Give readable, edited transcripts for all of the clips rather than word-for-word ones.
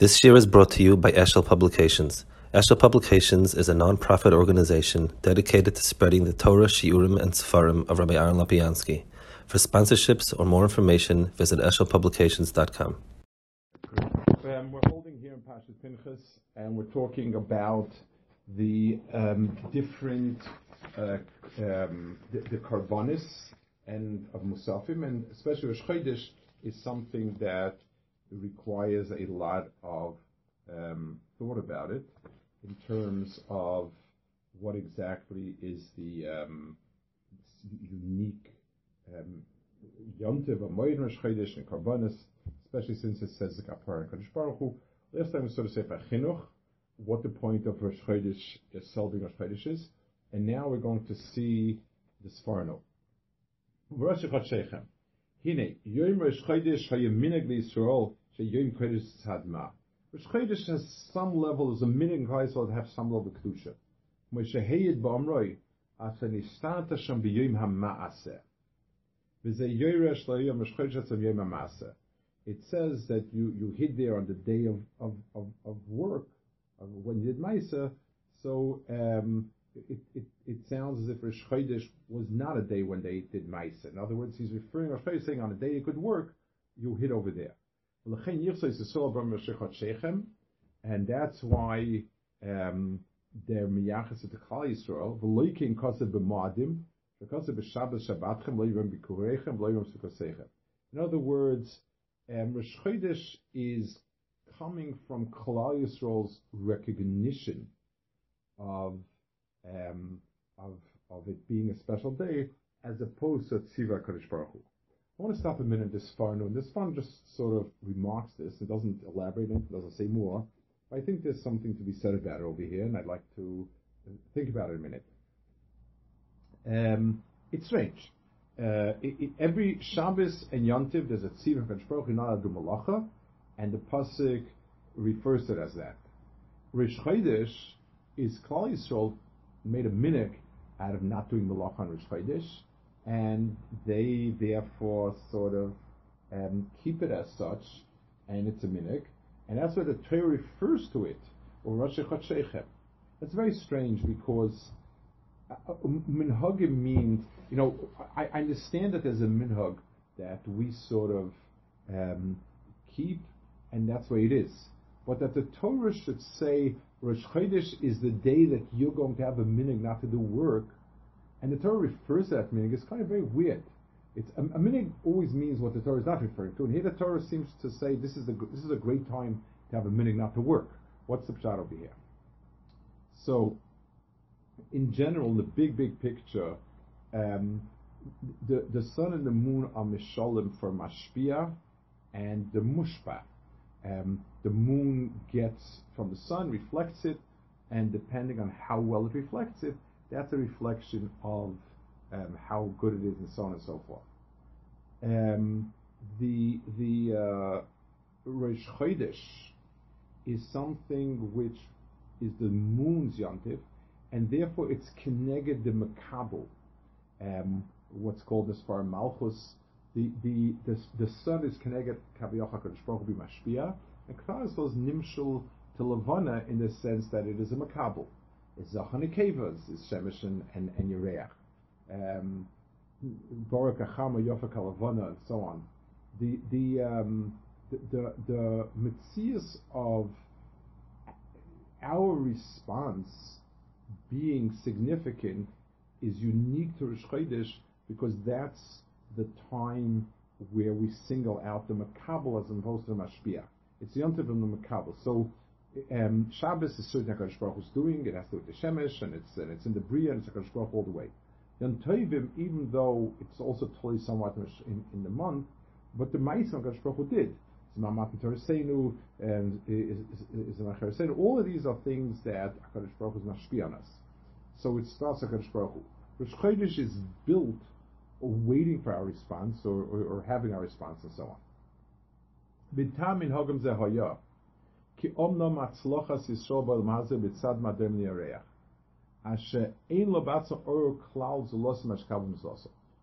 This year is brought to you by Eshel Publications. Eshel Publications is a non-profit organization dedicated to spreading the Torah, Shiurim, and Sefarim of Rabbi Aaron Lapiansky. For sponsorships or more information, visit eshelpublications.com. We're holding here in Pasher Pinchas, and we're talking about the different the Karbonis and of Musafim, and especially Yashchodesh is something that requires a lot of thought about it in terms of what exactly is the unique Yom Tov of Mo'ed Rosh Chodesh and Karbonis, especially since it says the Kapara HaKadosh Baruch Hu. Last time we sort of said about Chinuch, what the point of Rosh Chodesh is, celebrating Rosh Chodesh is, and now we're going to see the Sfarno. Barashichat shechem. Hine, Yom Rosh Chodesh hayem minag Yisrael she Yom Kodesh tzadma. Rosh Chodesh has some level, is a minag Yisrael that have some level of kedusha. Moshe heyed ba'amroi, asher nistat Hashem b'yom ha'ma'aseh. V'zeh yoresh la'yom Rosh Chodesh atzam yom ha'ma'aseh. It says that you hid there on the day of work, of when you did Maisa, so it sounds as if Rosh Chodesh was not a day when they did Maisa. In other words, he's referring Rosh Chodesh, saying on a day you could work, you hid over there. And that's why their Miyach is at the Kali scrolls, v'loikin kaseh b'moadim, v'kaseh b'shabbos shabbatchem, v'loyom b'kureichem, v'loyom sukkosechem. In other words, Rosh Chodesh is coming from Klali Yisrael's recognition of it being a special day, as opposed to Tziva HaKadosh Baruch Hu. I want to stop a minute at this Farno, and this Farno just sort of remarks this. It doesn't elaborate on it, doesn't say more. But I think there's something to be said about it over here, and I'd like to think about it a minute. It's strange. Every Shabbos and Yom Tov there's a Tziva HaKadosh Baruch Hu not adu malacha, and the pasuk refers to it as that. Rosh Chodesh is Klal Yisrael made a minhag out of not doing malacha on Rosh Chodesh, and they therefore sort of keep it as such, and it's a minhag, and that's why the Torah refers to it, or Barashichat shechem. That's very strange because minhagim means, you know, I understand that there's a minhag that we sort of keep, and that's the way it is. But that the Torah should say Rosh Chodesh is the day that you're going to have a minhag not to do work, and the Torah refers to that minhag, it's kind of very weird. It's a minhag always means what the Torah is not referring to, and here the Torah seems to say this is a great time to have a minhag not to work. What's the pshat over here? So, in general, in the big picture, the sun and the moon are Misholem for mashpia and the Mushpa. The moon gets from the sun, reflects it, and depending on how well it reflects it, that's a reflection of how good it is, and so on and so forth. The Rosh Chodesh is something which is the moon's Yom Tov, and therefore it's Kineb the makabul, what's called as far Malchus. The sun is Kineb Kaviyocha Kodesh Baruch Hu B'mashpia, and K'var is Nimshul to Levona in the sense that it is a makabul. It's Zachanikavas, it's Shemesh and Yereach, Baruch Achama Yofak Levona, and so on. The metzius of our response being significant is unique to Rosh Chodesh because that's the time where we single out the makabul as opposed to the mashpia. It's the Yom Tov and the makabul. So Shabbos is certainly HaKadosh Baruch Hu's doing. It has to do with the Shemesh, and it's in the Bria, and it's HaKadosh Baruch Hu all the way. Yom Tovim, even though it's also totally somewhat in the month, but the Ma'asim HaKadosh Baruch Hu did. All of these are things that HaKadosh Baruch Hu is mashpia on us. So it starts HaKadosh Baruch Hu. Rosh Chodesh is built waiting for our response or having our response and so on.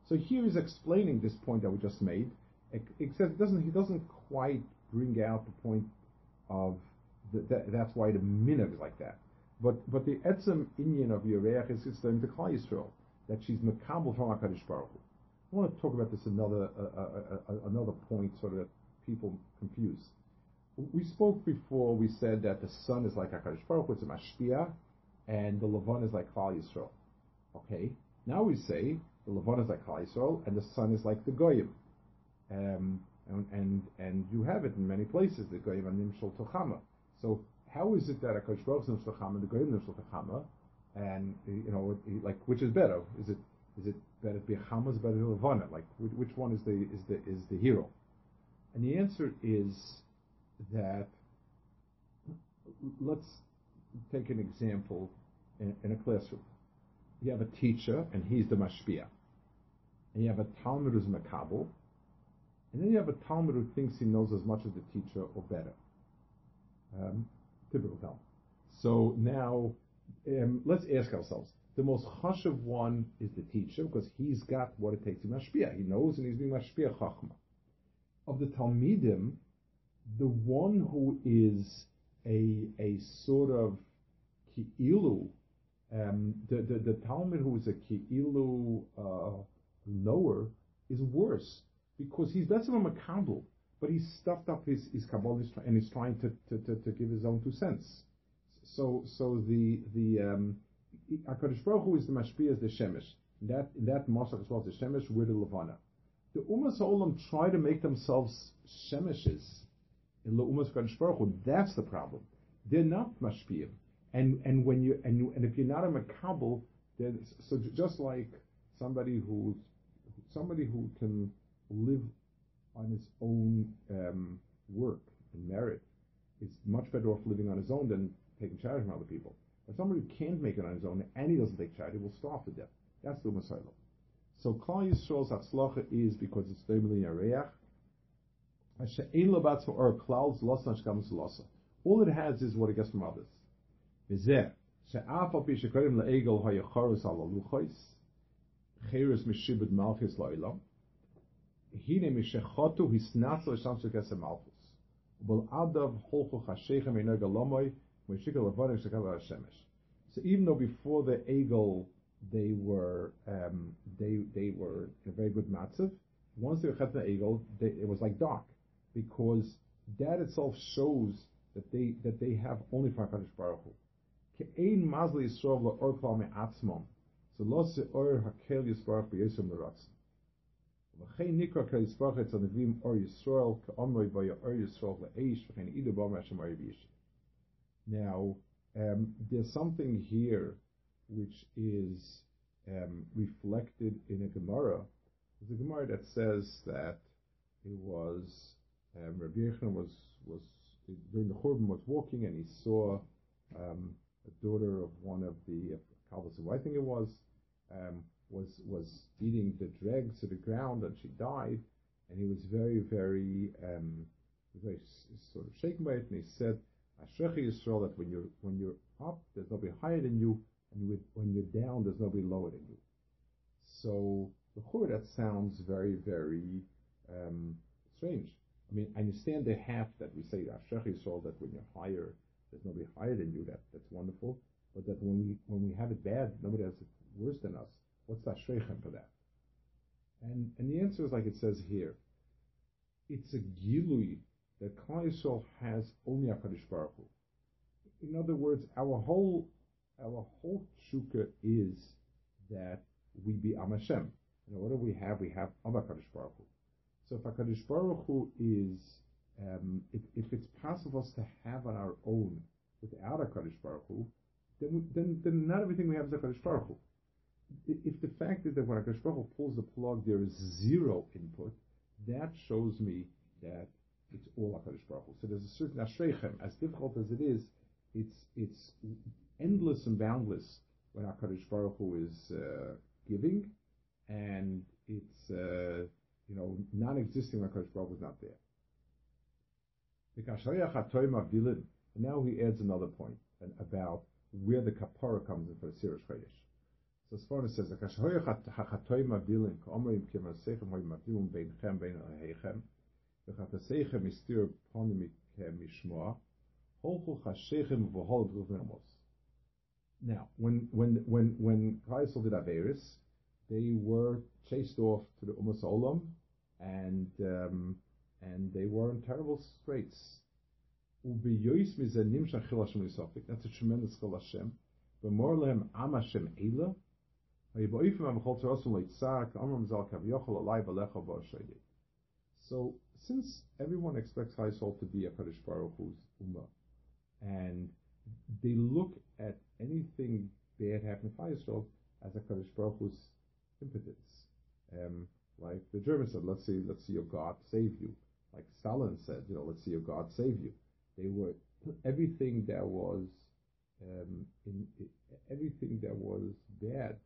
So here he's explaining this point that we just made, except he doesn't quite bring out the point of that's why the minhag is like that. But the etzem inyan of Yoreach is sister in the Klali Yisrael, that she's makabul from HaKadosh Baruch Hu. I want to talk about this another point, sort of that people confuse. We spoke before. We said that the sun is like HaKadosh Baruch Hu, it's a mashpia, and the Levon is like Klali Yisrael. Okay. Now we say the Levon is like Klali Yisrael, and the sun is like the Goyim. And you have it in many places, the Goyim and Nimshal Tochama. So how is it that HaKadosh Baruch Hu Nimshal Tochama, the Goyim Nimshal Tochama, and like which is better? Is it better to be Hamas, better to be Levon? Like which one is the hero? And the answer is that, let's take an example in a classroom. You have a teacher, and he's the mashpia. And you have a Talmud who's makabul. And then you have a Talmud who thinks he knows as much as the teacher or better. Typical Talmud. So now, let's ask ourselves. The most chashuv one is the teacher, because he's got what it takes to mashpia. He knows, and he's being mashpia chachma. Of the Talmidim, the one who is a sort of ki'ilu, the Talmud who is a ki'ilu knower is worse, because he's less of a makabul, but he's stuffed up his Kabbalist and he's trying to give his own 2 cents. So the HaKadosh Baruch Hu is the mashpia, is the Shemesh. That Massabracious well is the Shemesh, we're the Levana. The Umos HaOlam try to make themselves Shemeshes in the Umos HaKadosh Baruch Hu. That's the problem. They're not mashpiyim, and when you and if you're not a makabel, then so just like somebody who can live on his own work and merit is much better off living on his own than taking charity from other people. But somebody who can't make it on his own and he doesn't take charity will starve to death. That's the Umos HaOlam. So Klal Yisrael's hatzlacha is because it's dominant yareach. All it has is what it gets from others. So even though before the eagle they were a very good matzav, once they were chatna eagle, it was like dark, because that itself shows that they have only from HaKadosh Baruch Hu. Ke'ein mazli Yisrael la'or klal me'atzmam, so lo se'or ha'kel Yisparach b'yesem l'ratzim. V'chein nikra ha'kel Yisparach et zanavim or Yisrael ke'omroi v'ya'or Yisrael la'eish v'chein idu ba'om ha'shem ari b'yish. Now, there's something here which is reflected in a Gemara. There's a Gemara that says that it was Rabbi Yechon was during the Churban was walking, and he saw a daughter of one of the Kabbalists, who I think it was eating the dregs to the ground, and she died. And he was very sort of shaken by it, and he said, "Ashrechi Yisrael, that when you're up, there's nobody higher than you, and when you're down, there's nobody lower than you." So the Churban, that sounds very, very strange. I mean, I understand the half that we say, Ashrechi Yisrael, that when you're higher, there's nobody higher than you, that's wonderful, but that when we have it bad, nobody has it worse than us. What's that shechem for that? And the answer is like it says here. It's a gilui that Klal Yisrael has only HaKadosh Baruch Hu. In other words, our whole tshuka is that we be Am Hashem. And what do we have? We have Am HaKadosh Baruch Hu. So if HaKadosh Baruch Hu is, if it's possible for us to have on our own without HaKadosh Baruch Hu, then not everything we have is HaKadosh Baruch Hu. If the fact is that when HaKadosh Baruch Hu pulls the plug, there is zero input, that shows me that it's all HaKadosh Baruch Hu. So there's a certain ashreichem, as difficult as it is, it's endless and boundless when HaKadosh Baruch Hu is giving, and it's non-existing like HaKadosh Baruch Hu was not there. And now he adds another point about where the kapara comes in for the Sirish Chodesh. So as far as it says, Now, when Klali Yisrael did Averis, they were chased off to the Umos HaOlam, and they were in terrible straits. That's a tremendous chil Hashem. So, since everyone expects Klal Yisrael to be a HaKadosh Baruch Hu's Ummah, and they look at anything bad happening to Klal Yisrael as a HaKadosh Baruch Hu's impotence. Like the Germans said, let's see your God save you. Like Stalin said, let's see your God save you. They were everything that was everything that was bad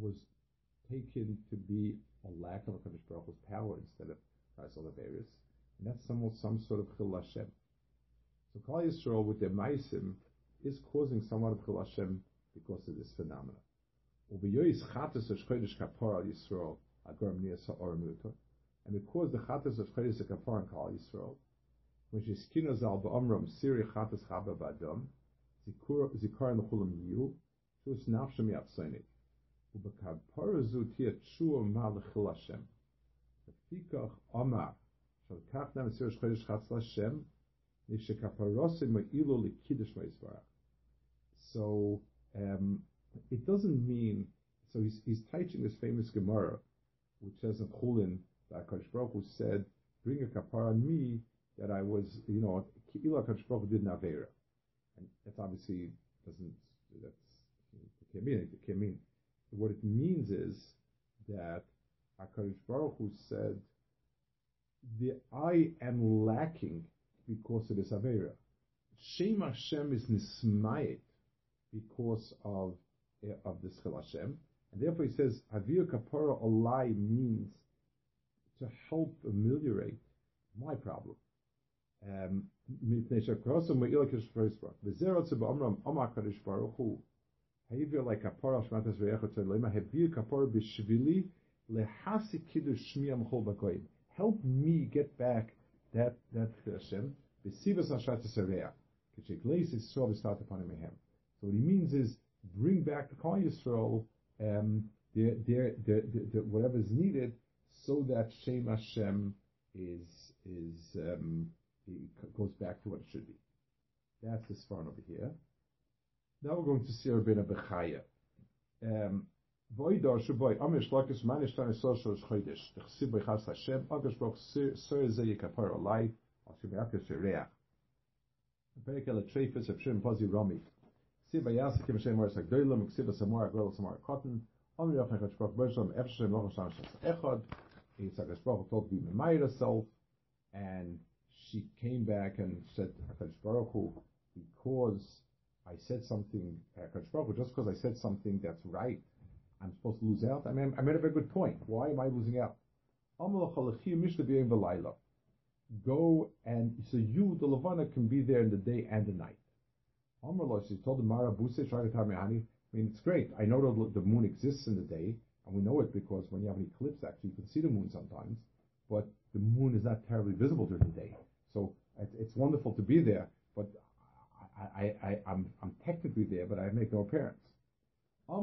was taken to be a lack of HaKadosh Baruch Hu's power instead of Klal Yisrael, and that's some sort of chil Hashem. So Klal Yisrael with their maisim is causing somewhat of chil Hashem because of this phenomena. And because the Achadus of Chodesh shechem on Klal Yisrael, which is kinos al ba'omram siri Achadus chaba ba'adam zikar l'chulam yiu shus nafshem yatsoinik ubekaparazu tiatchua mal chil Hashem lefikach amar shalkach nam siri Chodesh chatz Hashem nishekaparosim ma'ilu likidush ma'isvarach. So it doesn't mean. So he's teaching this famous Gemara, which says in Chulin that HaKadosh Baruch Hu said, "Bring a kapara on me that I was, Ki'ilah HaKadosh Baruch Hu did an Avera," and that's obviously it can't mean. What it means is that HaKadosh Baruch Hu said, "I am lacking because of this Avera." Shem Hashem is nismayit because of this chil Hashem. And therefore he says, Havir Kapara Olai means to help ameliorate my problem. Help me get back that Hashem. So what he means is, bring back the Klal Yisrael whatever is needed, so that Shem Hashem goes back to what it should be. That's this far over here. Now we're going to see Rabbeinu Bechaya. And she came back and said, HaKadosh Baruch Hu, just because I said something that's right, I'm supposed to lose out. I made a very good point. Why am I losing out? Go and so you, the Levana, can be there in the day and the night. She told the Mara Buse, it's great. I know that the moon exists in the day, and we know it because when you have an eclipse, actually, you can see the moon sometimes, but the moon is not terribly visible during the day. So it's wonderful to be there, but I'm technically there, but I make no appearance. So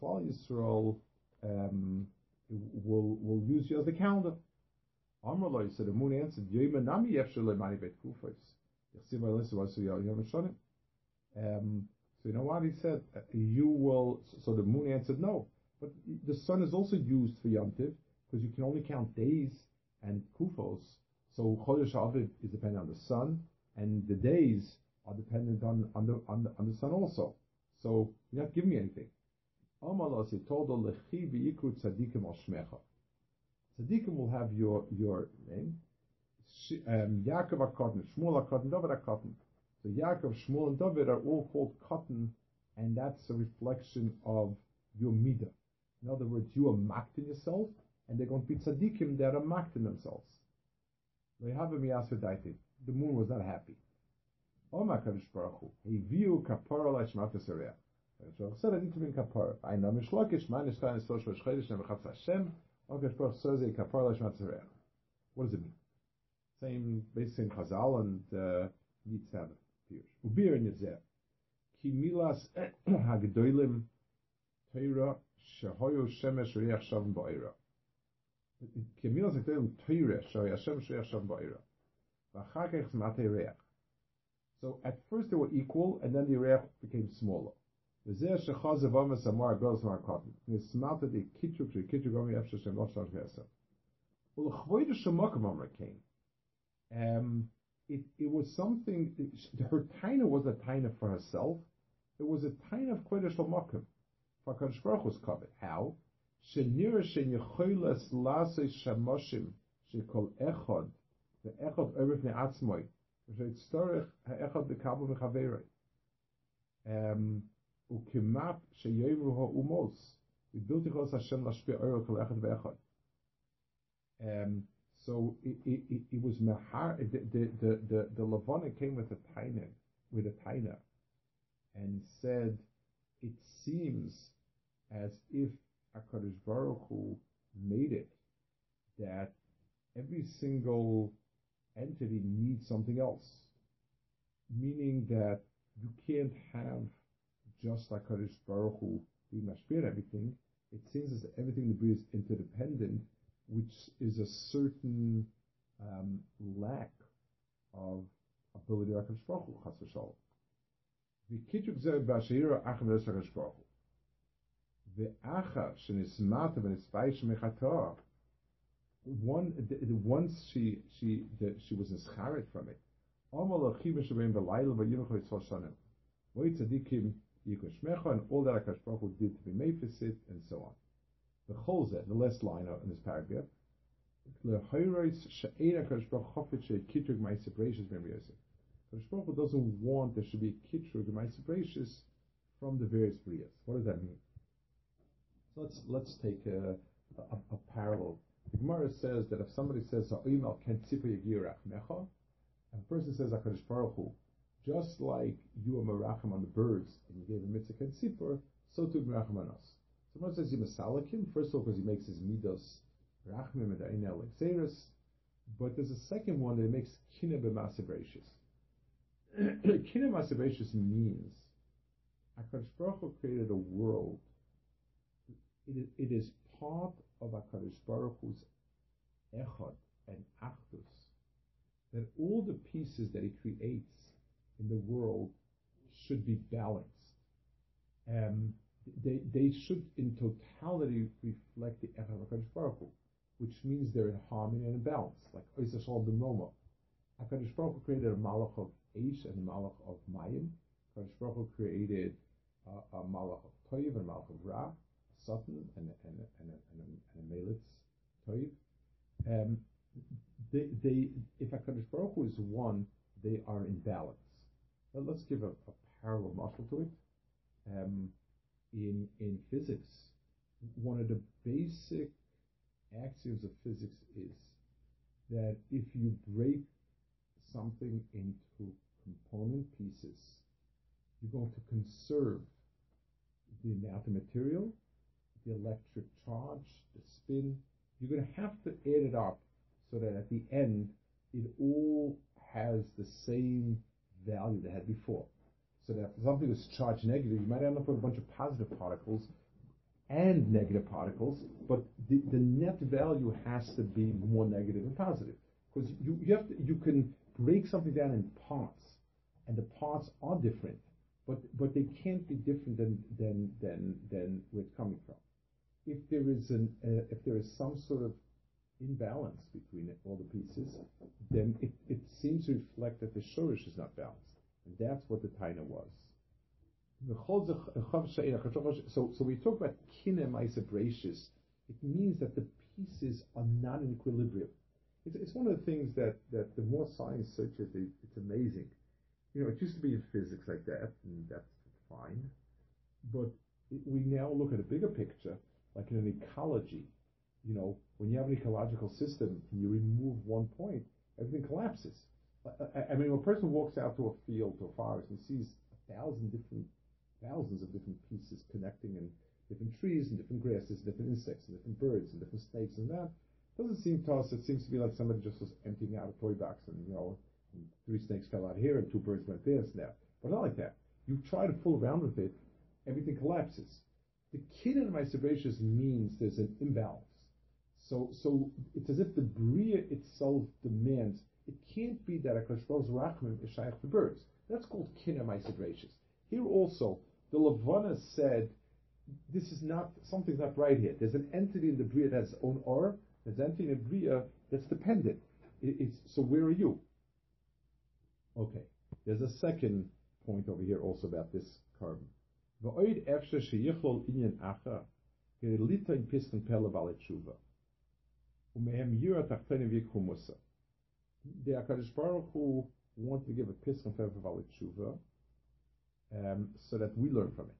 Klal Yisrael will use you as the calendar. So the moon answered, so you know what he said? So the moon answered no. But the sun is also used for Yom Tiv, because you can only count days and kufos. So Chodesh Aviv is dependent on the sun, and the days are dependent on the sun also. So you're not giving me anything. Tzaddikim will have your name. Yaakov HaKotten, Shmuel HaKotten, Dover HaKotten. So Yaakov, Shmuel, and Dover are all called Kotten, and that's a reflection of your midah. In other words, you are maktin yourself, and they're going to be tzaddikim that are maktin themselves. The moon was not happy. So I need to bring kapara. What does it mean? Same, based in Chazal and Yitzhak Pirush. Ubir in Yitzhak. Ki milas hagdoilim teira shehoyo shemesh riach shavim ba'ira. Ki milas hagdoilim teira shehoyo shemesh riach shavim ba'ira. V'chakech zmate reach. So at first they were equal, and then the reach became smaller. V'zeh shechaz avamas amar goz mar katan. Nismate the kitruk shekitruk gomi efshe shem loch shalch v'esem. Well, chvoyde shemakam amar came. It was something. Her taina was a taina for herself. It was a taina of kodesh l'makom. For HaKadosh Baruch Hu's covet. How? Shenira sheyecholes lase shamoshim shekol echad veechad erif neatzmoi sheitztorich haechad bekabul mechaverei ukimap sheyoyru haumos ibiltichos Hashem lashpia oiro kol echad veechad. So it was mahar. The Levon came with a taina, and said, it seems as if HaKadosh Baruch Hu made it that every single entity needs something else, meaning that you can't have just HaKadosh Baruch Hu be mashpia everything. It seems as if everything in the Bria is interdependent, which is a certain lack of ability to HaKadosh Baruch Hu, chas v'shalom. V'kitruk zeh b'asheira achim v'eres HaKadosh Baruch Hu. V'acha shenismata v'nispayish mechata. Once she was nischaret from it. Amal achim v'shabim v'layil v'yimachoi tzvoshanim. V'y tzadikim yikoshmecha, and all that HaKadosh Baruch Hu did to be mefesit, and so on. The cholzeh, the last line in this paragraph, HaKadosh Baruch Hu doesn't want there should be a kitrug Massabracious from the various Brias. What does that mean? So let's take a parallel. The Gemara says that if somebody says and the person says HaKadosh Baruch Hu, just like you are merachim on the birds and you gave a mitzvah kensipur, so too merachim on us. Someone says he's masalakim, first of all because he makes his midos rachmim and ainel lexeris, but there's a second one that he makes Kineb Massabracious. Kineb Massabracious means HaKadosh Baruch Hu created a world. It is part of HaKadosh Baruch Hu's echad and achdus that all the pieces that he creates in the world should be balanced. They should, in totality, reflect the echad of HaKadosh Baruch Hu, which means they're in harmony and in balance. Like Eshel Publications, HaKadosh Baruch Hu created a Malach of Eish and a Malach of Mayim. HaKadosh Baruch Hu created a Malach of Toiv and a Malach of Ra, a Satan and a Melitz Toiv. If HaKadosh Baruch Hu is one, they are in balance. Now let's give a parallel model to it. In physics, one of the basic axioms of physics is that if you break something into component pieces, you're going to conserve the amount of material, the electric charge, the spin. You're going to have to add it up so that at the end it all has the same value that it had before. So that if something is charged negative, you might end up with a bunch of positive particles and negative particles, but the net value has to be more negative than positive. Because you can break something down in parts, and the parts are different, but they can't be different than where it's coming from. If there is some sort of imbalance between all the pieces, then it seems to reflect that the shoresh is not balanced. That's what the taina was. So we talk about Kineb Massabracious. It means that the pieces are not in equilibrium. It's one of the things that the more science searches, it's amazing. You know, it used to be in physics like that, and that's fine. But we now look at a bigger picture, like in an ecology. You know, when you have an ecological system and you remove one point, everything collapses. I mean, when a person walks out to a field, to a forest, and sees thousands of different pieces connecting, and different trees, and different grasses, and different insects, and different birds, and different snakes, and that, Doesn't seem to us, it seems to be like somebody just was emptying out a toy box and, you know, three snakes fell out here and two birds went there and snapped. But not like that. You try to fool around with it, everything collapses. The kid in Massabracious means there's an imbalance. So it's as if the Bria itself demands, it can't be that HaKadosh Baruch Hu Rachmim is shaykh for birds. That's called Kineb Massabracious. Here also, the Levon said, this is not, something's not right here. There's an entity in the Bria that's its own aura, there's an entity in the Bria that's dependent. So where are you? Okay, there's a second point over here also about this carbon. The HaKadosh Baruch Hu wanted to give a piston for Valet Tshuva, so that we learn from it.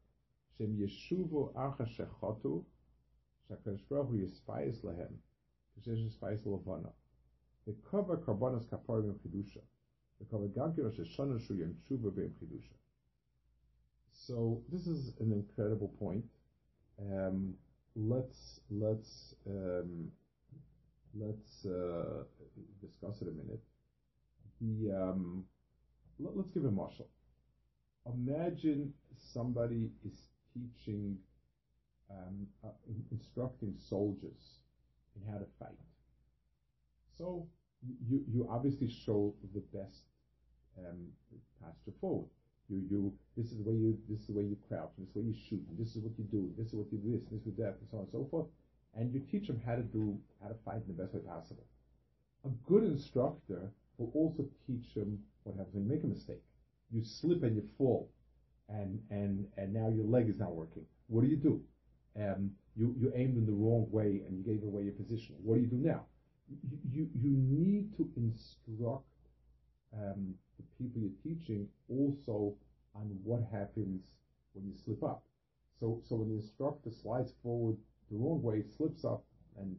Shem Yeshuvu Acha Shechotu, HaKadosh Baruch Hu Yespais Lehem, Kishesh Yespais Levana. The Kova Karbonos Kaparim Chidusha, the Kova Gagir Sheshana Shuyam Tshuva Beim Chidusha. So this is an incredible point. Let's discuss it a minute. Let's give a marshal. Imagine somebody is teaching, instructing soldiers in how to fight. So you obviously show the best posture forward. This is the way you crouch, and this is the way you shoot, and this is what you do, this is what you do, this, and this is that, and so on and so forth. And you teach them how to fight in the best way possible. A good instructor will also teach them what happens when you make a mistake. You slip and you fall, and now your leg is not working. What do? You aimed in the wrong way and you gave away your position. What do you do now? You need to instruct the people you're teaching also on what happens when you slip up. So when the instructor slides forward the wrong way, slips up and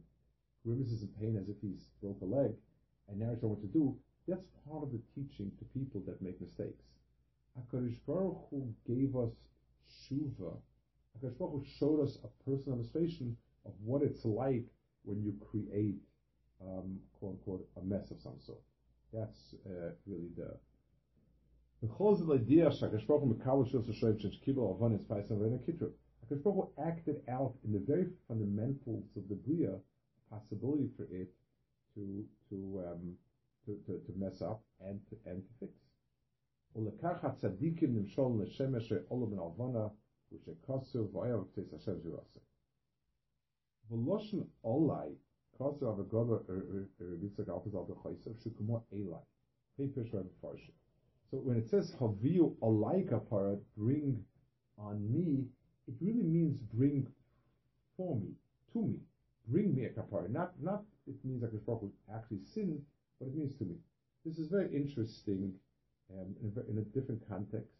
grimaces in pain as if he's broke a leg, and now you know what to do. That's part of the teaching to people that make mistakes. HaKadosh Baruch Hu gave us tshuva. HaKadosh Baruch Hu showed us a personal illustration of what it's like when you create, quote unquote, a mess of some sort. That's really the chosen idea. HaKadosh Baruch Hu makabul shilas Hashem shekibul avon and spice and rena kitru. HaKadosh Baruch Hu acted out in the very fundamentals of the Bria, possibility for it to mess up and to fix. So when it says haviu olai kapara, bring on me, it really means bring for me, to me. Bring me a kapara. Not it means HaKadosh Baruch Hu actually sinned, but it means to me. This is very interesting in a different context.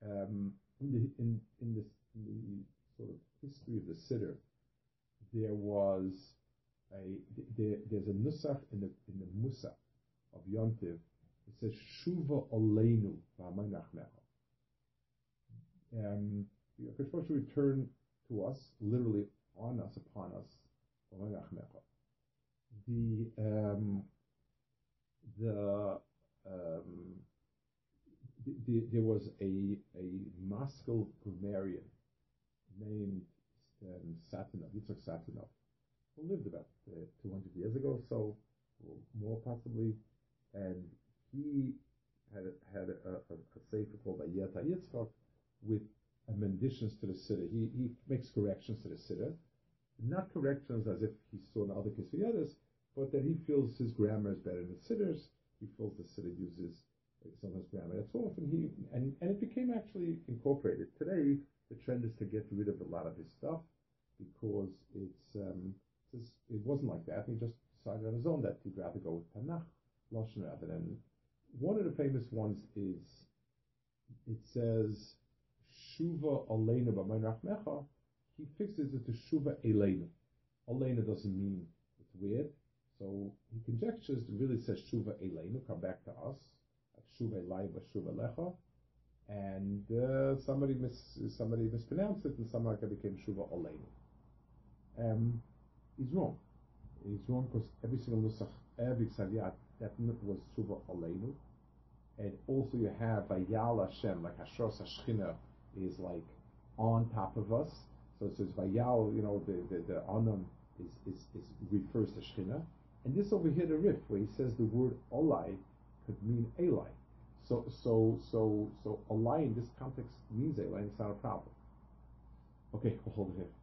In the sort of history of the Siddur, there's a nusach in the Musa of Yontiv. It says Shuva Oleinu V'amanachmecha. HaKadosh Baruch Hu return to us, literally on us, upon us. There was a Moscow grammarian named Satanov, Yitzhak Satanov, who lived about 200 years ago, so or more possibly, and he had a sefer called Vayeta Yitzchak with amendments to the Siddur. He makes corrections to the Siddur. Not corrections as if he saw in other Kisviyadas, but that he feels his grammar is better than the Siddur's. He feels the Siddur uses sometimes grammar that's off, and it became actually incorporated. Today, the trend is to get rid of a lot of his stuff because it wasn't like that. He just decided on his own that he'd rather go with Tanakh, Lashon rather than. One of the famous ones is, it says, Shuva Aleinu B'amein Rachmecha. He fixes it to Shuva Eleinu. Eleinu doesn't mean, it's weird. So he conjectures, it really says Shuva Eleinu, come back to us. Shuva Elai Shuva Lecha. And somebody mispronounced it, and somehow it became Shuva Eleinu. He's wrong. It's wrong because every single nusach, every tzadiat, that was tshuva aleinu. And also you have Vayal Hashem, like Hashros Hashchina is like on top of us. So it says Vayal, you know, the Anam is refers to Shchina. And this over here, the Rif, where he says the word Olai could mean Elai. So Olai in this context means Elai, and it's not a problem. Okay, we'll hold it here.